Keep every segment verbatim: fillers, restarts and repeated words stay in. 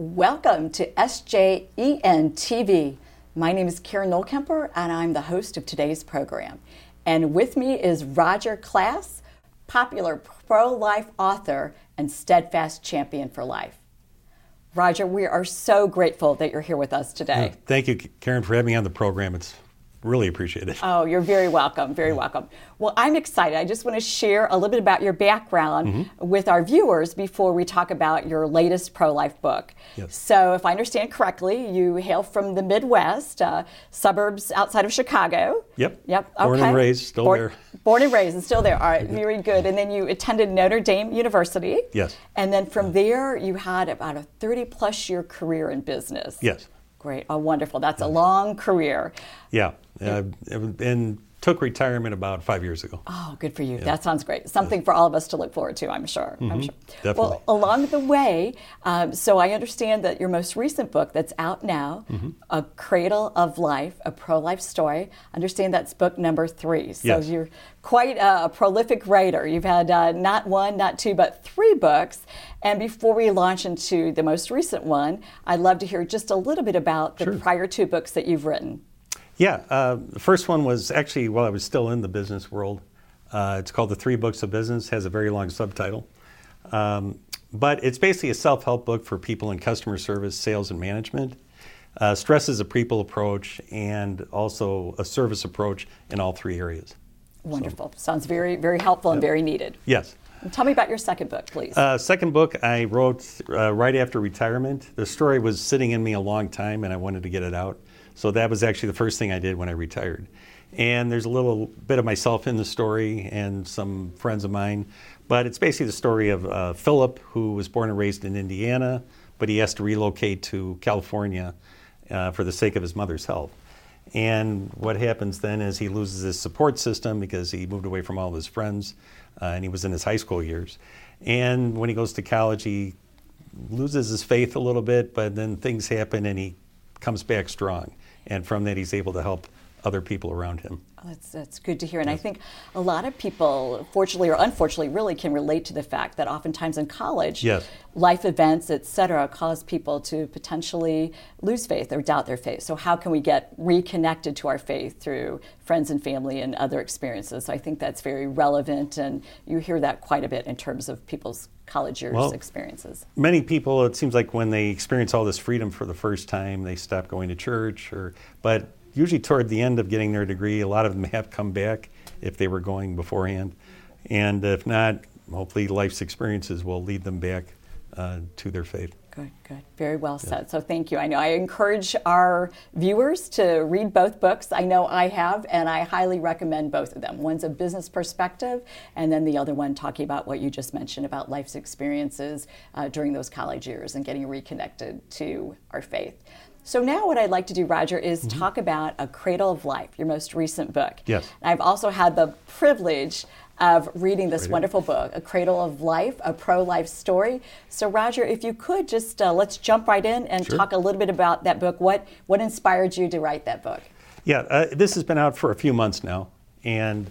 Welcome to S J E N T V. My name is Karen Nolkemper, and I'm the host of today's program. And with me is Roger Klass, popular pro-life author and steadfast champion for life. Roger, we are so grateful that you're here with us today. Thank you, Karen, for having me on the program. It's really appreciated. Oh, you're very welcome, very welcome. Well, I'm excited. I just want to share a little bit about your background mm-hmm. with our viewers before we talk about your latest pro-life book. Yes. So if I understand correctly, you hail from the Midwest, uh, suburbs outside of Chicago. Yep. Yep. Okay. Born and raised, still born, there. Born and raised and still there. All right, very good. And then you attended Notre Dame University. Yes. And then from there, you had about a thirty-plus year career in business. Yes. Great. Oh, wonderful. That's yes. a long career. Yeah. Uh, and took retirement about five years ago. Oh, good for you. Yeah. That sounds great. Something for all of us to look forward to, I'm sure. Mm-hmm. I'm sure. Definitely. Well, along the way, um, so I understand that your most recent book that's out now, mm-hmm. A Cradle of Life, A Pro-Life Story, I understand that's book number three. So yes. you're quite a, a prolific writer. You've had uh, not one, not two, but three books. And before we launch into the most recent one, I'd love to hear just a little bit about the sure. prior two books that you've written. Yeah, uh, the first one was actually while I was still in the business world. Uh, it's called The Three Books of Business, has a very long subtitle. Um, but it's basically a self-help book for people in customer service, sales, and management. Uh, stresses a people approach and also a service approach in all three areas. Wonderful. So, sounds very, very helpful and yeah. very needed. Yes. And tell me about your second book, please. Uh, second book I wrote uh, right after retirement. The story was sitting in me a long time and I wanted to get it out. So that was actually the first thing I did when I retired. And there's a little bit of myself in the story and some friends of mine, but it's basically the story of uh, Philip, who was born and raised in Indiana, but he has to relocate to California uh, for the sake of his mother's health. And what happens then is he loses his support system because he moved away from all of his friends uh, and he was in his high school years. And when he goes to college, he loses his faith a little bit, but then things happen and he comes back strong. And from that, he's able to help other people around him. Oh, that's, that's good to hear. And yes. I think a lot of people, fortunately or unfortunately, really can relate to the fact that oftentimes in college, yes. life events, et cetera, cause people to potentially lose faith or doubt their faith. So how can we get reconnected to our faith through friends and family and other experiences? So I think that's very relevant, and you hear that quite a bit in terms of people's college years well, experiences. Many people, it seems like when they experience all this freedom for the first time, they stop going to church, or but usually toward the end of getting their degree, a lot of them have come back if they were going beforehand. And if not, hopefully life's experiences will lead them back uh, to their faith. Good, good. Very well yeah. said. So thank you. I know I encourage our viewers to read both books. I know I have, and I highly recommend both of them. One's a business perspective, and then the other one talking about what you just mentioned about life's experiences uh, during those college years and getting reconnected to our faith. So now what I'd like to do, Roger, is mm-hmm. talk about A Cradle of Life, your most recent book. Yes. And I've also had the privilege of reading this right wonderful book, A Cradle of Life, A Pro-Life Story. So Roger, if you could just, uh, let's jump right in and sure. talk a little bit about that book. What what inspired you to write that book? Yeah, uh, this has been out for a few months now. And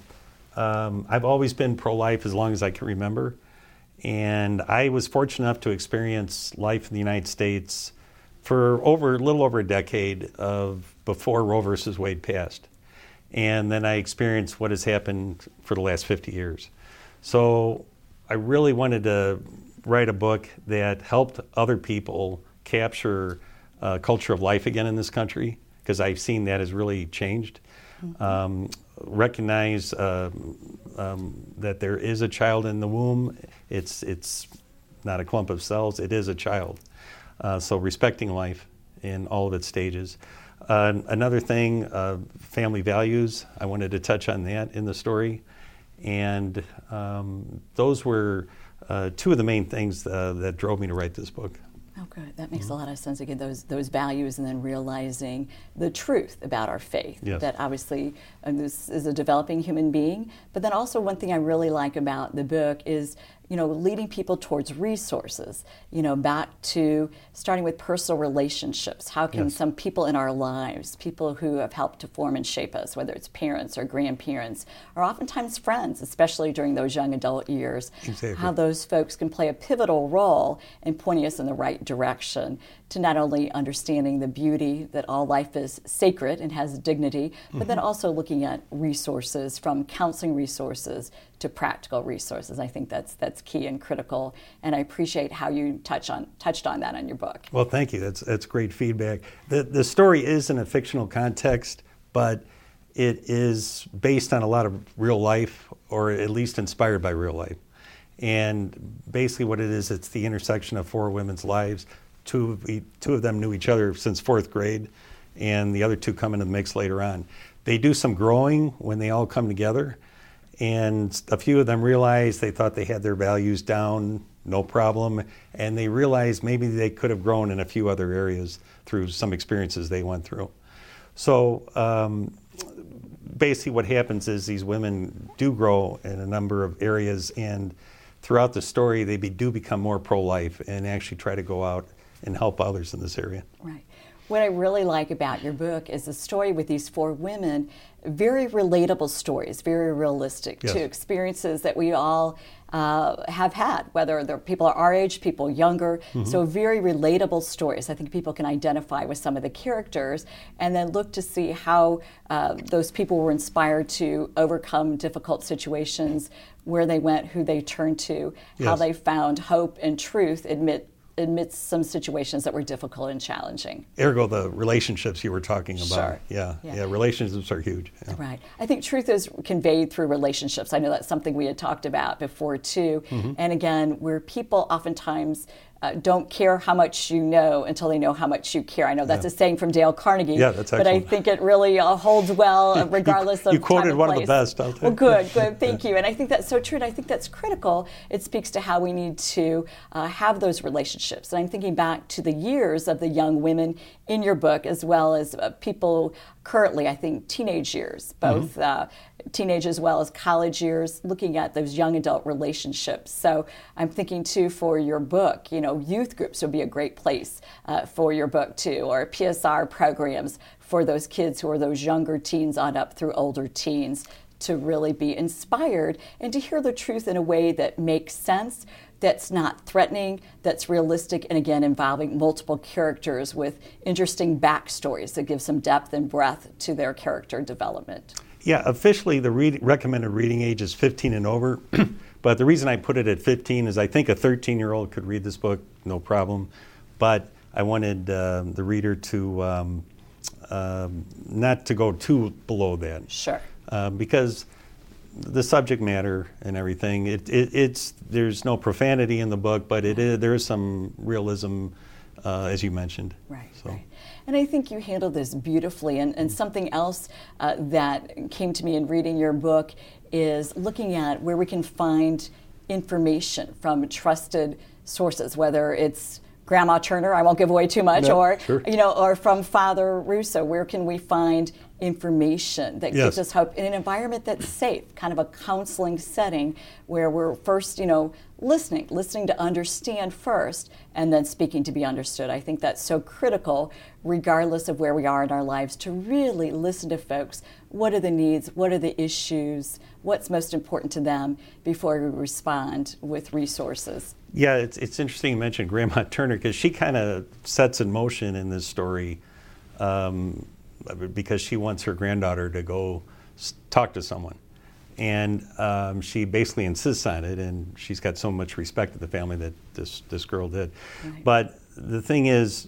um, I've always been pro-life as long as I can remember. And I was fortunate enough to experience life in the United States for over a little over a decade of before Roe versus Wade passed. And then I experienced what has happened for the last fifty years. So I really wanted to write a book that helped other people capture a culture of life again in this country, because I've seen that has really changed. Mm-hmm. Um, recognize uh, um, that there is a child in the womb. It's, it's not a clump of cells, it is a child. Uh, so respecting life in all of its stages. Uh, another thing, uh, family values. I wanted to touch on that in the story. And um, those were uh, two of the main things uh, that drove me to write this book. Oh, good. That makes mm-hmm. a lot of sense. Again, those those values, and then realizing the truth about our faith. Yes. That obviously, and this is a developing human being. But then also one thing I really like about the book is you know, leading people towards resources, you know, back to starting with personal relationships. How can yes. some people in our lives, people who have helped to form and shape us, whether it's parents or grandparents, or oftentimes friends, especially during those young adult years, exactly. how those folks can play a pivotal role in pointing us in the right direction to not only understanding the beauty that all life is sacred and has dignity, mm-hmm. but then also looking at resources, from counseling resources to practical resources. I think that's that's key and critical, and I appreciate how you touch on touched on that in your book. Well, thank you. That's that's great feedback. The the story is in a fictional context, but it is based on a lot of real life, or at least inspired by real life. And basically what it is, it's the intersection of four women's lives. Two of, two of them knew each other since fourth grade, and the other two come into the mix later on. They do some growing when they all come together, and a few of them realize they thought they had their values down, no problem, and they realize maybe they could have grown in a few other areas through some experiences they went through. So um, basically what happens is these women do grow in a number of areas, and throughout the story they be, do become more pro-life and actually try to go out and help others in this area. Right. What I really like about your book is the story with these four women, very relatable stories, very realistic yes. to experiences that we all uh, have had, whether they're people are our age, people younger, mm-hmm. so very relatable stories. I think people can identify with some of the characters and then look to see how uh, those people were inspired to overcome difficult situations, where they went, who they turned to, yes. how they found hope and truth amid amidst some situations that were difficult and challenging. Ergo, the relationships you were talking about. Sure. Yeah, yeah, yeah relationships are huge. Yeah. Right. I think truth is conveyed through relationships. I know that's something we had talked about before, too. Mm-hmm. And again, where people oftentimes uh, don't care how much you know until they know how much you care. I know that's yeah. a saying from Dale Carnegie, yeah, that's excellent. But I think it really uh, holds well regardless you, you of time and place. You quoted one of the best. I'll well, good, good, thank yeah. you. And I think that's so true, and I think that's critical. It speaks to how we need to uh, have those relationships. And I'm thinking back to the years of the young women in your book, as well as uh, people currently, I think, teenage years, both mm-hmm. uh, teenage as well as college years, looking at those young adult relationships. So I'm thinking, too, for your book, you know, youth groups would be a great place uh, for your book, too, or P S R programs for those kids who are those younger teens on up through older teens to really be inspired and to hear the truth in a way that makes sense, that's not threatening, that's realistic, and again, involving multiple characters with interesting backstories that give some depth and breadth to their character development. Yeah, officially the read- recommended reading age is fifteen and over, but the reason I put it at fifteen is I think a thirteen-year-old could read this book, no problem, but I wanted uh, the reader to um, uh, not to go too below that. Sure. Uh, because the subject matter and everything, it, it, it's there's no profanity in the book, but it is, there is some realism, uh, as you mentioned. Right, so. Right. And I think you handled this beautifully. And, and something else uh, that came to me in reading your book is looking at where we can find information from trusted sources, whether it's Grandma Turner, I won't give away too much, no, or sure. you know, or from Father Russo. Where can we find information that yes. gives us hope in an environment that's safe, kind of a counseling setting where we're first, you know, listening, listening to understand first, and then speaking to be understood. I think that's so critical, regardless of where we are in our lives, to really listen to folks. What are the needs? What are the issues? What's most important to them before we respond with resources? Yeah, it's it's interesting you mentioned Grandma Turner, because she kind of sets in motion in this story um, because she wants her granddaughter to go talk to someone. And um, she basically insists on it, and she's got so much respect to the family that this, this girl did. Right. But the thing is,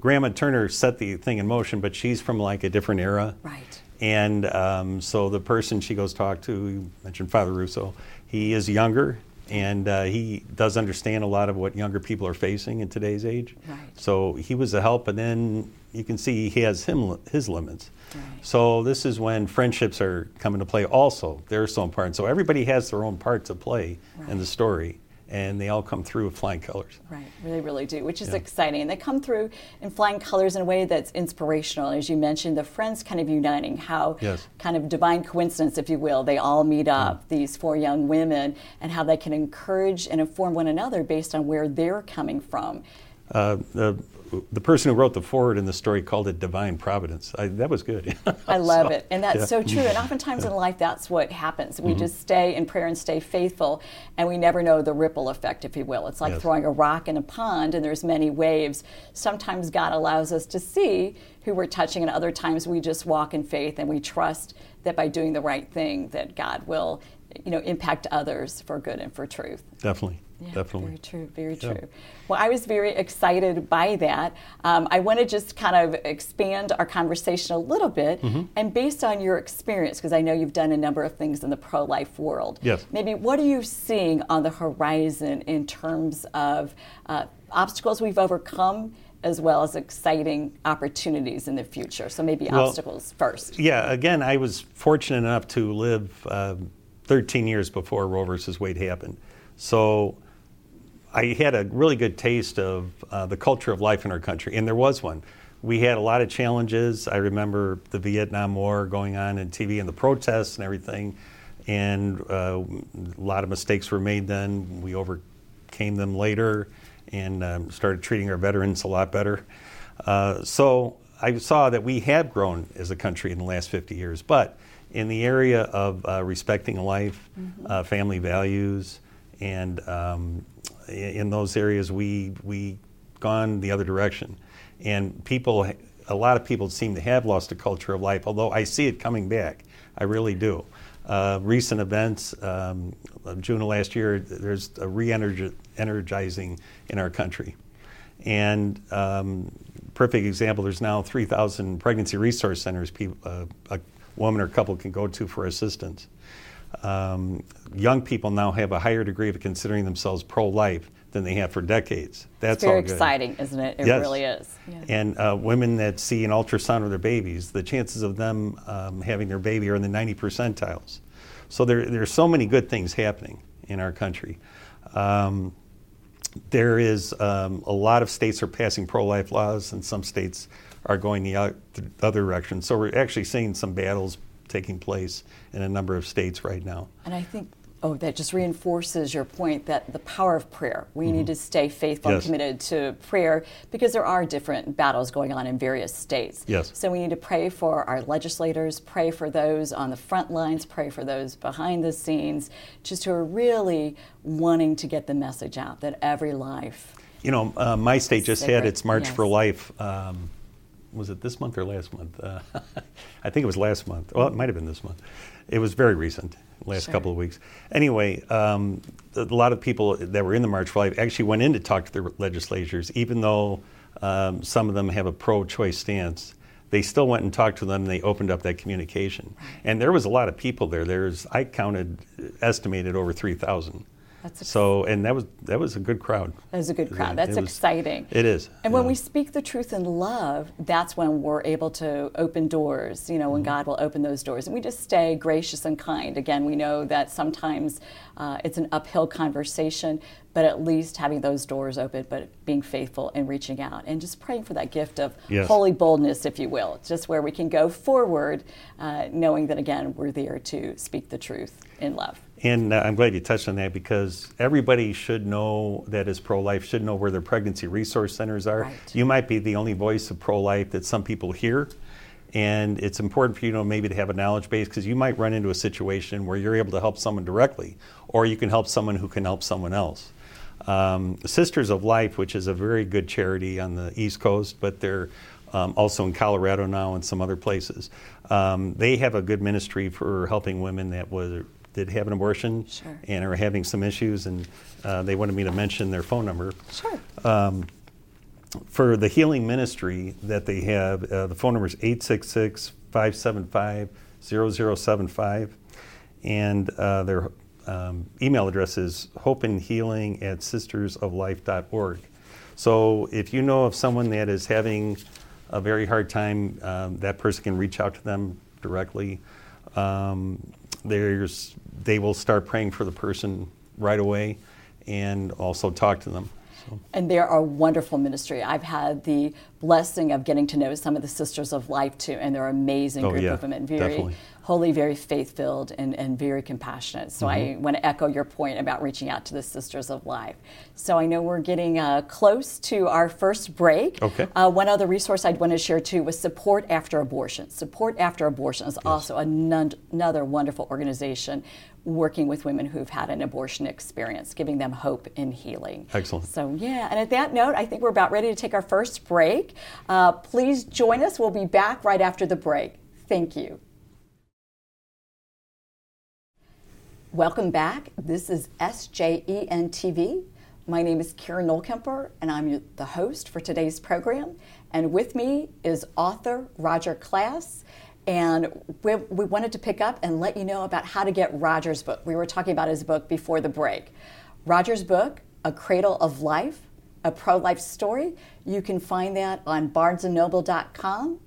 Grandma Turner set the thing in motion, but she's from like a different era. Right. And um, so the person she goes talk to, you mentioned Father Russo, he is younger. And uh, he does understand a lot of what younger people are facing in today's age. Right. So he was a help, and then you can see he has him his limits. Right. So this is when friendships are coming to play also. They're so important. So everybody has their own part to play right. in the story. and they all come through with flying colors. Right, they really do, which is yeah. exciting. And they come through in flying colors in a way that's inspirational. As you mentioned, the friends kind of uniting, how yes. kind of divine coincidence, if you will, they all meet up, yeah. these four young women, and how they can encourage and inform one another based on where they're coming from. Uh, the, the person who wrote the foreword in the story called it divine providence. I, that was good. I love so, it. And that's yeah. so true. And oftentimes yeah. in life, that's what happens. We mm-hmm. just stay in prayer and stay faithful, and we never know the ripple effect, if you will. It's like yes. throwing a rock in a pond, and there's many waves. Sometimes God allows us to see who we're touching, and other times we just walk in faith, and we trust that by doing the right thing that God will, you know, impact others for good and for truth. Definitely. Yeah, Definitely. Very true, very true. Yeah. Well, I was very excited by that. Um, I want to just kind of expand our conversation a little bit, mm-hmm. and based on your experience, because I know you've done a number of things in the pro-life world. Yes. Maybe what are you seeing on the horizon in terms of uh, obstacles we've overcome, as well as exciting opportunities in the future? So maybe well, obstacles first. Yeah, again, I was fortunate enough to live uh, thirteen years before Roe versus Wade happened. So I had a really good taste of uh, the culture of life in our country, and there was one. We had a lot of challenges. I remember the Vietnam War going on in T V and the protests and everything, and uh, a lot of mistakes were made then. We overcame them later and um, started treating our veterans a lot better. Uh, so I saw that we have grown as a country in the last fifty years, but in the area of uh, respecting life, mm-hmm. uh, family values, and um, in those areas we we gone the other direction, and people a lot of people seem to have lost a culture of life, although I see it coming back. I really do. Uh, recent events, um, June of last year, there's a re-energizing in our country, and um, perfect example, there's now three thousand pregnancy resource centers people, uh, a woman or couple can go to for assistance. Um, young people now have a higher degree of considering themselves pro-life than they have for decades. That's all good. It's very exciting, isn't it? It yes. really is. Yes. And uh, women that see an ultrasound of their babies, the chances of them um, having their baby are in the ninety percentiles. So there, there are so many good things happening in our country. Um, there is um, a lot of states are passing pro-life laws, and some states are going the other direction. So we're actually seeing some battles taking place in a number of states right now. And I think, oh, that just reinforces your point that the power of prayer. We mm-hmm. need to stay faithful yes. and committed to prayer, because there are different battles going on in various states. Yes. So we need to pray for our legislators, pray for those on the front lines, pray for those behind the scenes, just who are really wanting to get the message out that every life. You know, uh, my state just sacred. had its March yes. for Life. Um, Was it this month or last month? Uh, I think it was last month. Well, it might have been this month. It was very recent, last sure. couple of weeks. Anyway, um, a lot of people that were in the March for Life actually went in to talk to their legislators, even though um, some of them have a pro-choice stance. They still went and talked to them, and they opened up that communication. Right. And there was a lot of people there. There's, I counted, estimated over three thousand. That's so, and that was that was a good crowd. That was a good crowd. That's it was, exciting. It is. And yeah. when we speak the truth in love, that's when we're able to open doors, you know, when mm-hmm. God will open those doors. And we just stay gracious and kind. Again, we know that sometimes uh, it's an uphill conversation, but at least having those doors open, but being faithful and reaching out and just praying for that gift of yes. holy boldness, if you will, just where we can go forward, uh, knowing that, again, we're there to speak the truth in love. And uh, I'm glad you touched on that, because everybody should know that is pro-life, should know where their pregnancy resource centers are. Right. You might be the only voice of pro-life that some people hear. And it's important for you to know, maybe to have a knowledge base, because you might run into a situation where you're able to help someone directly, or you can help someone who can help someone else. Um, Sisters of Life, which is a very good charity on the East Coast, but they're um, also in Colorado now and some other places. Um, they have a good ministry for helping women that was did have an abortion sure. and are having some issues, and uh, they wanted me to mention their phone number. Sure. Um, for the healing ministry that they have, uh, the phone number is eight six six, five seven five, zero zero seven five, and uh, their um, email address is hopeandhealing at sisters of life dot org. So if you know of someone that is having a very hard time, um, that person can reach out to them directly. Um, There's, they will start praying for the person right away, and also talk to them. So. And they're a wonderful ministry. I've had the blessing of getting to know some of the Sisters of Life too, and they're an amazing oh, group yeah, of women. Very definitely. Holy, very faith-filled, and, and very compassionate. So mm-hmm. I want to echo your point about reaching out to the Sisters of Life. So I know we're getting uh, close to our first break. Okay. Uh, one other resource I'd want to share too was Support After Abortion. Support After Abortion is yes. also an- another wonderful organization working with women who've had an abortion experience, giving them hope and healing. Excellent. So yeah, and at that note, I think we're about ready to take our first break. Uh, please join us. We'll be back right after the break. Thank you. Welcome back. This is S J E N T V. My name is Karen Nolkemper, and I'm the host for today's program. And with me is author Roger Klass. And we, we wanted to pick up and let you know about how to get Roger's book. We were talking about his book before the break. Roger's book, A Cradle of Life, A Pro-Life Story. You can find that on barnes and noble dot com,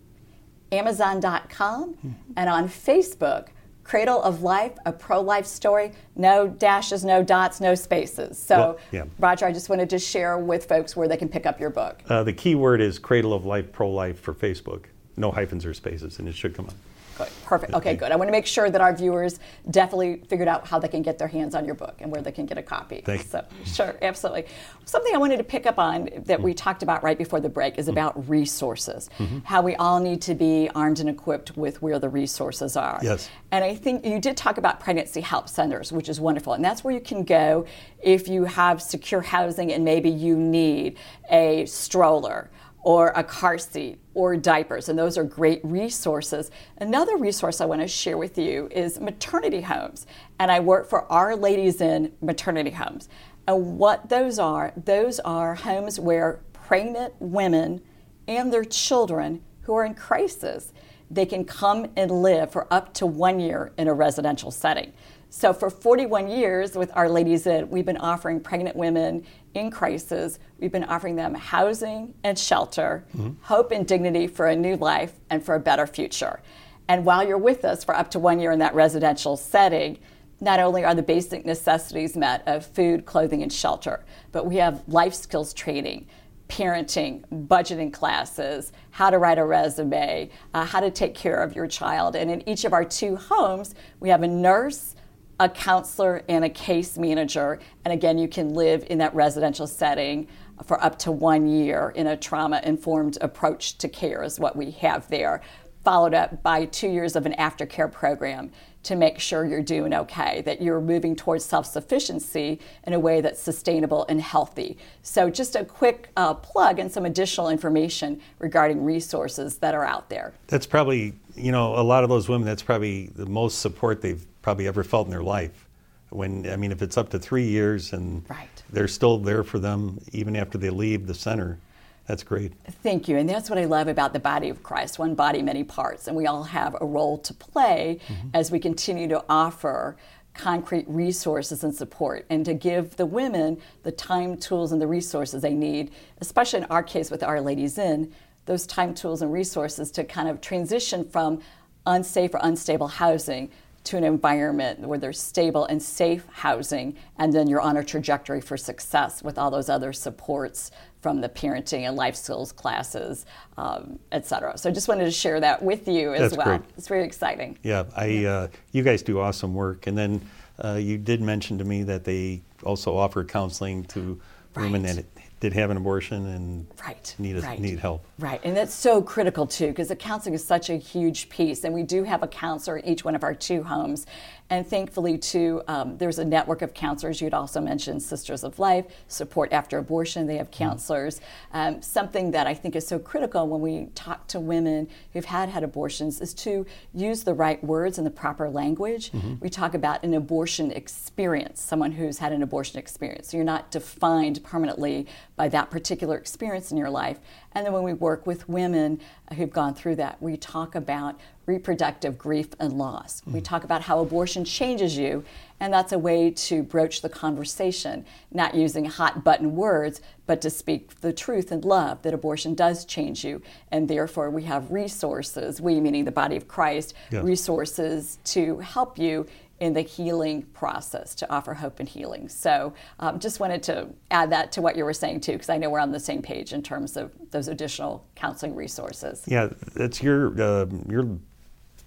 amazon dot com, mm-hmm. and on Facebook, Cradle of Life, A Pro-Life Story. No dashes, no dots, no spaces. So, well, yeah. Roger, I just wanted to share with folks where they can pick up your book. Uh, the key word is Cradle of Life, Pro-Life for Facebook. No hyphens or spaces, and it should come up. Good. Perfect. Okay, good. I want to make sure that our viewers definitely figured out how they can get their hands on your book and where they can get a copy. Thank you. So, sure, absolutely. Something I wanted to pick up on that mm-hmm. we talked about right before the break is about mm-hmm. resources, mm-hmm. how we all need to be armed and equipped with where the resources are. Yes. And I think you did talk about pregnancy help centers, which is wonderful, and that's where you can go if you have secure housing and maybe you need a stroller or a car seat, or diapers, and those are great resources. Another resource I want to share with you is maternity homes, and I work for Our Lady's Inn maternity homes. And what those are, those are homes where pregnant women and their children who are in crisis, they can come and live for up to one year in a residential setting. So for forty-one years with Our Lady's Inn, we've been offering pregnant women in crisis, we've been offering them housing and shelter, mm-hmm. hope and dignity for a new life and for a better future. And while you're with us for up to one year in that residential setting, not only are the basic necessities met of food, clothing, and shelter, but we have life skills training, parenting, budgeting classes, how to write a resume, uh, how to take care of your child. And in each of our two homes, we have a nurse, a counselor, and a case manager. And again, you can live in that residential setting for up to one year in a trauma-informed approach to care is what we have there, followed up by two years of an aftercare program to make sure you're doing okay, that you're moving towards self-sufficiency in a way that's sustainable and healthy. So just a quick uh, plug and some additional information regarding resources that are out there. That's probably, you know, a lot of those women, that's probably the most support they've probably ever felt in their life. When, I mean, if it's up to three years and right. they're still there for them even after they leave the center, that's great. Thank you. And that's what I love about the body of Christ, one body, many parts. And we all have a role to play mm-hmm. as we continue to offer concrete resources and support and to give the women the time, tools, and the resources they need, especially in our case with Our Lady's Inn, those time, tools, and resources to kind of transition from unsafe or unstable housing to an environment where there's stable and safe housing, and then you're on a trajectory for success with all those other supports from the parenting and life skills classes, um, et cetera. So I just wanted to share that with you as That's well. Great. It's very exciting. Yeah, I uh, you guys do awesome work. And then uh, you did mention to me that they also offer counseling to right. women that did have an abortion and right. need a, right. need help. Right, and that's so critical too, because the counseling is such a huge piece, and we do have a counselor in each one of our two homes. And thankfully too, um, there's a network of counselors. You'd also mentioned Sisters of Life, Support After Abortion, they have counselors. Um, something that I think is so critical when we talk to women who've had had abortions is to use the right words and the proper language. Mm-hmm. We talk about an abortion experience, someone who's had an abortion experience. So you're not defined permanently by that particular experience in your life. And then when we work with women who've gone through that, we talk about reproductive grief and loss. Mm. We talk about how abortion changes you, and that's a way to broach the conversation, not using hot button words, but to speak the truth and love that abortion does change you. And therefore we have resources, we meaning the body of Christ, yeah. resources to help you in the healing process to offer hope and healing. So um, just wanted to add that to what you were saying too, because I know we're on the same page in terms of those additional counseling resources. Yeah, it's your uh, your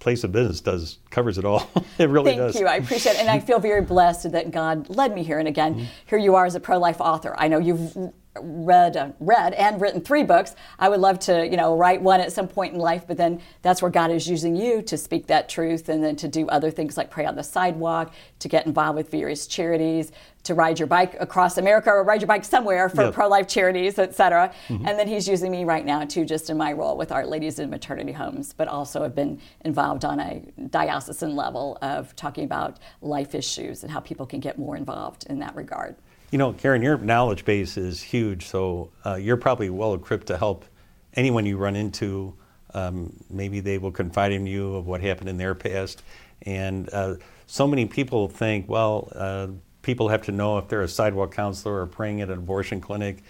place of business does covers it all. It really Thank does. Thank you. I appreciate it. And I feel very blessed that God led me here. And again, mm-hmm. here you are as a pro-life author. I know you've read uh, read and written three books. I would love to, you know, write one at some point in life, but then that's where God is using you to speak that truth and then to do other things like pray on the sidewalk, to get involved with various charities, to ride your bike across America or ride your bike somewhere for yep. pro-life charities, et cetera. Mm-hmm. And then he's using me right now too, just in my role with Our Lady's Inn maternity homes, but also have been involved on a diocesan level of talking about life issues and how people can get more involved in that regard. You know, Karen, your knowledge base is huge, so uh, you're probably well equipped to help anyone you run into. Um, maybe they will confide in you of what happened in their past. And uh, so many people think, well, uh, people have to know if they're a sidewalk counselor or praying at an abortion clinic.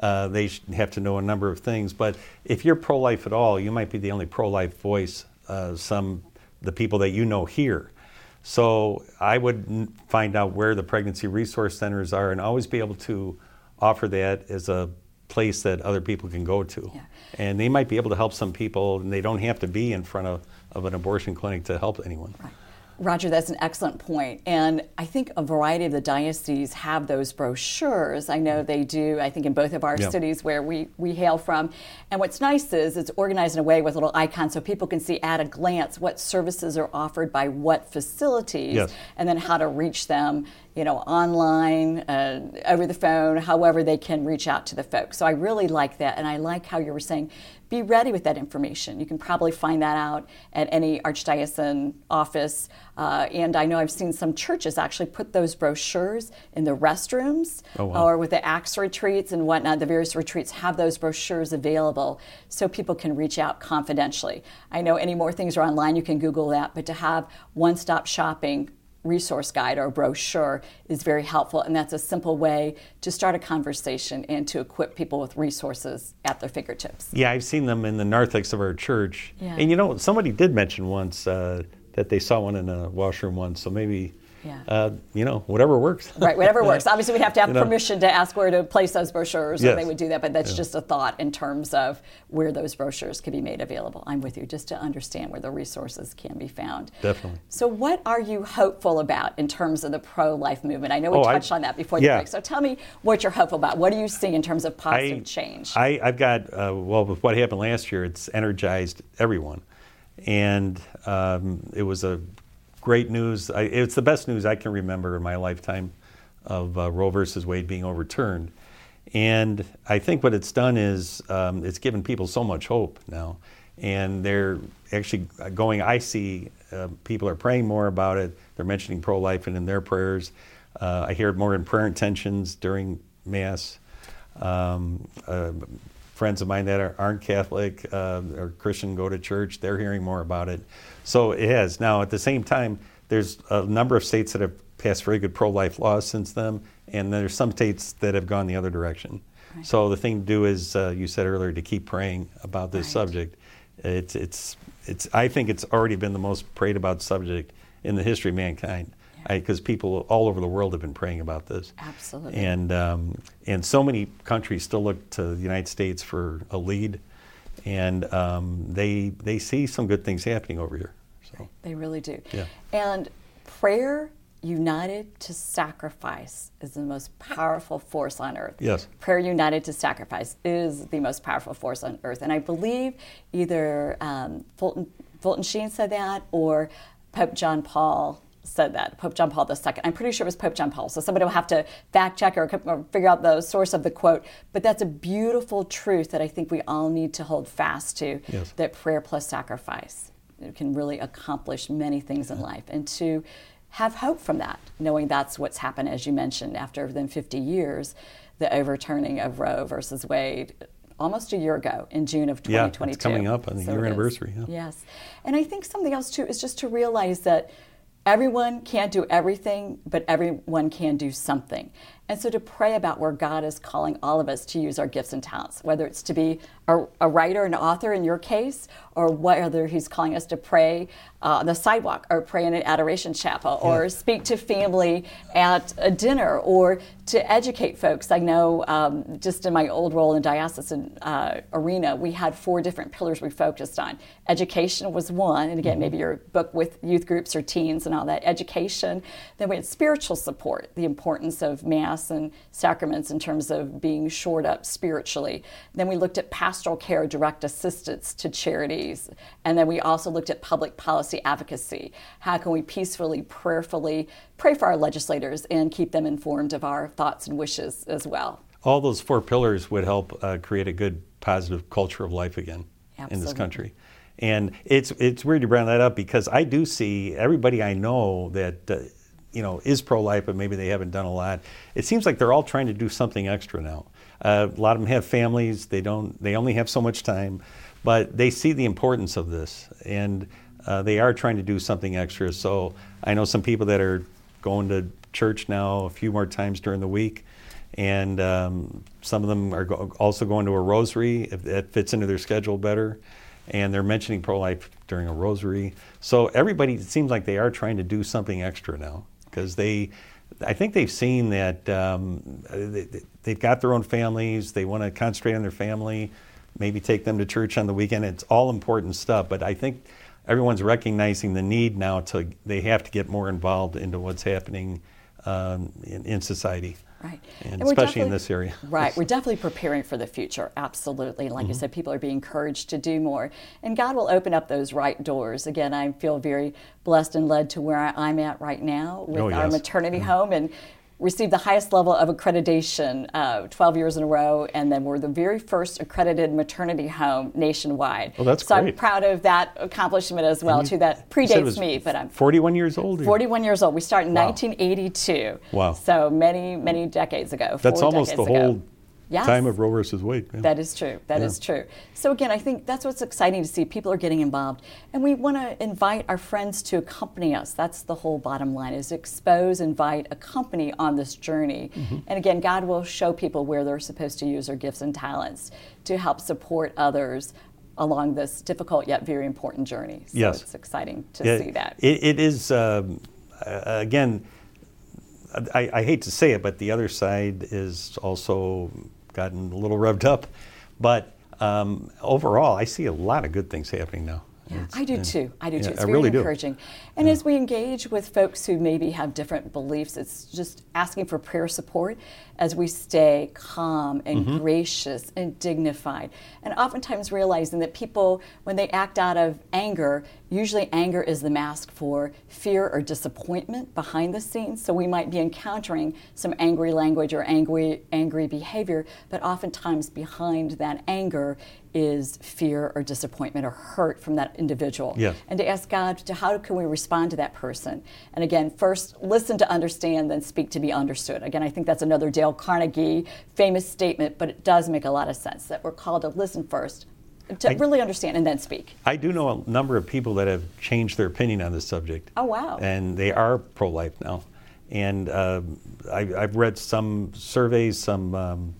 Uh, they have to know a number of things. But if you're pro-life at all, you might be the only pro-life voice uh, some the people that you know hear. So I would find out where the pregnancy resource centers are and always be able to offer that as a place that other people can go to. Yeah. And they might be able to help some people, and they don't have to be in front of, of an abortion clinic to help anyone. Right. Roger, that's an excellent point. And I think a variety of the dioceses have those brochures. I know they do, I think, in both of our yep. cities where we, we hail from. And what's nice is it's organized in a way with little icons so people can see at a glance what services are offered by what facilities yes. and then how to reach them, you know, online, uh, over the phone, however they can reach out to the folks. So I really like that. And I like how you were saying, be ready with that information. You can probably find that out at any archdiocesan office. Uh, and I know I've seen some churches actually put those brochures in the restrooms oh, wow. or with the Acts retreats and whatnot. The various retreats have those brochures available so people can reach out confidentially. I know any more things are online, you can Google that, but to have one-stop shopping resource guide or brochure is very helpful, and that's a simple way to start a conversation and to equip people with resources at their fingertips. Yeah, I've seen them in the narthex of our church. Yeah. And you know, somebody did mention once uh, that they saw one in a washroom once, so maybe yeah. uh, you know, whatever works. Right, whatever works. Obviously we have to have you know, permission to ask where to place those brochures yes. or they would do that, but that's yeah. just a thought in terms of where those brochures can be made available. I'm with you, just to understand where the resources can be found. Definitely. So what are you hopeful about in terms of the pro-life movement? I know we oh, touched I, on that before yeah. the break, so tell me what you're hopeful about. What do you see in terms of positive I, change? I, I've got, uh, well, with what happened last year, it's energized everyone. And um, it was a great news. I, it's the best news I can remember in my lifetime of uh, Roe versus Wade being overturned. And I think what it's done is um, it's given people so much hope now. And they're actually going, I see uh, people are praying more about it. They're mentioning pro-life and in their prayers. Uh, I hear it more in prayer intentions during Mass. Um, uh, friends of mine that are, aren't Catholic uh, or Christian go to church, they're hearing more about it. So it has. Now, at the same time, there's a number of states that have passed very good pro-life laws since then, and there's some states that have gone the other direction. Right. So the thing to do is, uh, you said earlier, to keep praying about this right. subject. It's, it's, it's. I think it's already been the most prayed about subject in the history of mankind. Because people all over the world have been praying about this. Absolutely. And um, and so many countries still look to the United States for a lead, and um, they they see some good things happening over here. So they really do. Yeah. And prayer united to sacrifice is the most powerful force on earth. Yes. Prayer united to sacrifice is the most powerful force on earth. And I believe either um, Fulton, Fulton Sheen said that, or Pope John Paul said that, Pope John Paul the Second. I'm pretty sure it was Pope John Paul, so somebody will have to fact check or, or figure out the source of the quote, but that's a beautiful truth that I think we all need to hold fast to, yes. that prayer plus sacrifice it can really accomplish many things yeah. in life, and to have hope from that, knowing that's what's happened, as you mentioned, after then fifty years, the overturning of Roe versus Wade, almost a year ago in June of twenty twenty-two. Yeah, it's coming up on the so year anniversary. Yeah. Yes, and I think something else too is just to realize that everyone can't do everything, but everyone can do something. And so to pray about where God is calling all of us to use our gifts and talents, whether it's to be a, a writer, an author in your case, or whether he's calling us to pray uh, on the sidewalk or pray in an adoration chapel yeah. or speak to family at a dinner or to educate folks. I know um, just in my old role in diocesan uh, arena, we had four different pillars we focused on. Education was one, and again, maybe your book with youth groups or teens and all that, education. Then we had spiritual support, the importance of Mass and sacraments in terms of being shored up spiritually. Then we looked at pastoral care, direct assistance to charities. And then we also looked at public policy advocacy. How can we peacefully, prayerfully pray for our legislators and keep them informed of our thoughts and wishes as well? All those four pillars would help uh, create a good, positive culture of life again Absolutely. In this country. And it's it's weird you bring that up because I do see everybody I know that uh, you know, is pro-life, but maybe they haven't done a lot. It seems like they're all trying to do something extra now. Uh, a lot of them have families. They don't. They only have so much time, but they see the importance of this, and uh, they are trying to do something extra. So I know some people that are going to church now a few more times during the week, and um, some of them are go- also going to a rosary if that fits into their schedule better. And they're mentioning pro-life during a rosary. So everybody, it seems like they are trying to do something extra now. Because they, I think they've seen that um, they, they've got their own families. They want to concentrate on their family, maybe take them to church on the weekend. It's all important stuff. But I think everyone's recognizing the need now to they have to get more involved into what's happening um, in, in society. Right. And, and especially in this area. Right. We're definitely preparing for the future. Absolutely. Like mm-hmm. you said, people are being encouraged to do more. And God will open up those right doors. Again, I feel very blessed and led to where I'm at right now with oh, yes. our maternity mm-hmm. home and received the highest level of accreditation uh, twelve years in a row. And then we're the very first accredited maternity home nationwide. Well, that's so great. I'm proud of that accomplishment as well, you, too. That predates me, but I'm forty-one years old. forty-one years old. We started in wow. nineteen eighty-two. Wow. So many, many decades ago. That's almost the whole ago. Yes. time of Roe versus Wade. Yeah. That is true. That yeah. is true. So again, I think that's what's exciting to see. People are getting involved, and we want to invite our friends to accompany us. That's the whole bottom line: is expose, invite, accompany on this journey. Mm-hmm. And again, God will show people where they're supposed to use their gifts and talents to help support others along this difficult yet very important journey. So yes. it's exciting to it, see that. It, it is um, again. I, I hate to say it, but the other side is also gotten a little revved up, but um, overall, I see a lot of good things happening now. Yeah, I do too. I do yeah, too. It's I very really encouraging. Do. And yeah. as we engage with folks who maybe have different beliefs, it's just asking for prayer support as we stay calm and mm-hmm. gracious and dignified. And oftentimes realizing that people, when they act out of anger, usually anger is the mask for fear or disappointment behind the scenes. So we might be encountering some angry language or angry, angry behavior, but oftentimes behind that anger is fear or disappointment or hurt from that individual. Yeah. And to ask God, to how can we respond to that person? And again, first listen to understand, then speak to be understood. Again, I think that's another Dale Carnegie famous statement, but it does make a lot of sense that we're called to listen first, to I, really understand, and then speak. I do know a number of people that have changed their opinion on this subject. Oh, wow. And they are pro-life now. And uh, I, I've read some surveys, some um,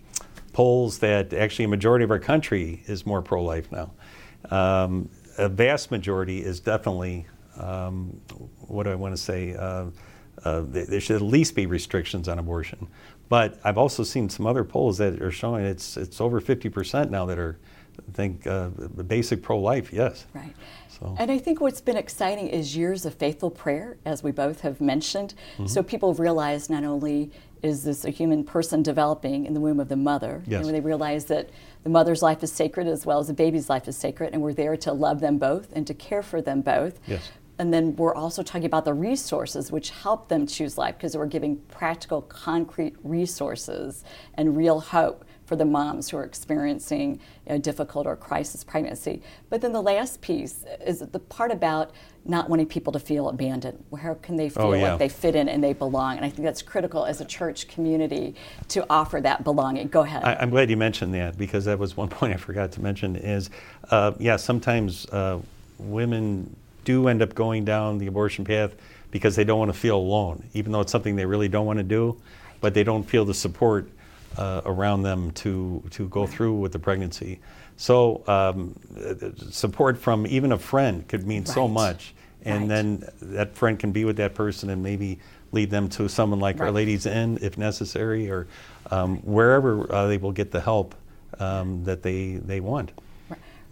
polls that actually a majority of our country is more pro-life now. Um, a vast majority is definitely, um, what do I want to say, uh, uh, there should at least be restrictions on abortion. But I've also seen some other polls that are showing it's it's over fifty percent now that are, I think, uh, basic pro-life, yes. Right. So. And I think what's been exciting is years of faithful prayer, as we both have mentioned. Mm-hmm. So people realize not only is this a human person developing in the womb of the mother, yes. and when they realize that the mother's life is sacred as well as the baby's life is sacred, and we're there to love them both and to care for them both. Yes. And then we're also talking about the resources which help them choose life, because we're giving practical, concrete resources and real hope for the moms who are experiencing a you know, difficult or crisis pregnancy. But then the last piece is the part about not wanting people to feel abandoned. How can they feel oh, yeah. like they fit in and they belong? And I think that's critical as a church community to offer that belonging. Go ahead. I, I'm glad you mentioned that, because that was one point I forgot to mention is, uh, yeah, sometimes uh, women do end up going down the abortion path because they don't want to feel alone, even though it's something they really don't want to do. but they don't feel the support uh, around them to to go through with the pregnancy. So um, support from even a friend could mean right. so much. And right. then that friend can be with that person and maybe lead them to someone like right. Our Lady's Inn, if necessary, or um, right. wherever uh, they will get the help um, that they, they want.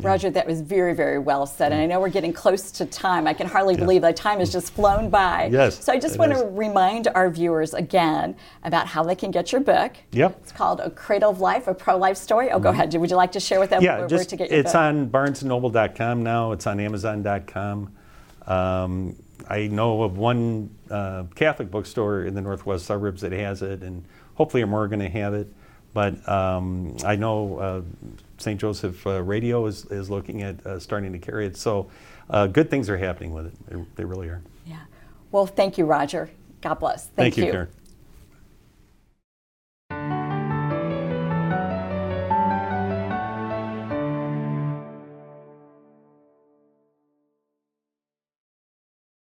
Roger, yeah. that was very, very well said. Yeah. And I know we're getting close to time. I can hardly yeah. believe that time has just flown by. Yes. So I just want is. to remind our viewers again about how they can get your book. Yep. It's called A Cradle of Life, A Pro-Life Story. Oh, go mm-hmm. ahead. Would you like to share with them yeah, where, just, where to get your it's book? It's on barnes and noble dot com now. It's on amazon dot com. Um, I know of one uh, Catholic bookstore in the northwest suburbs that has it, and hopefully more are going to have it. But um, I know uh, Saint Joseph uh, Radio is, is looking at uh, starting to carry it. So uh, good things are happening with it. They, they really are. Yeah. Well, thank you, Roger. God bless. Thank, thank you. you. Karen.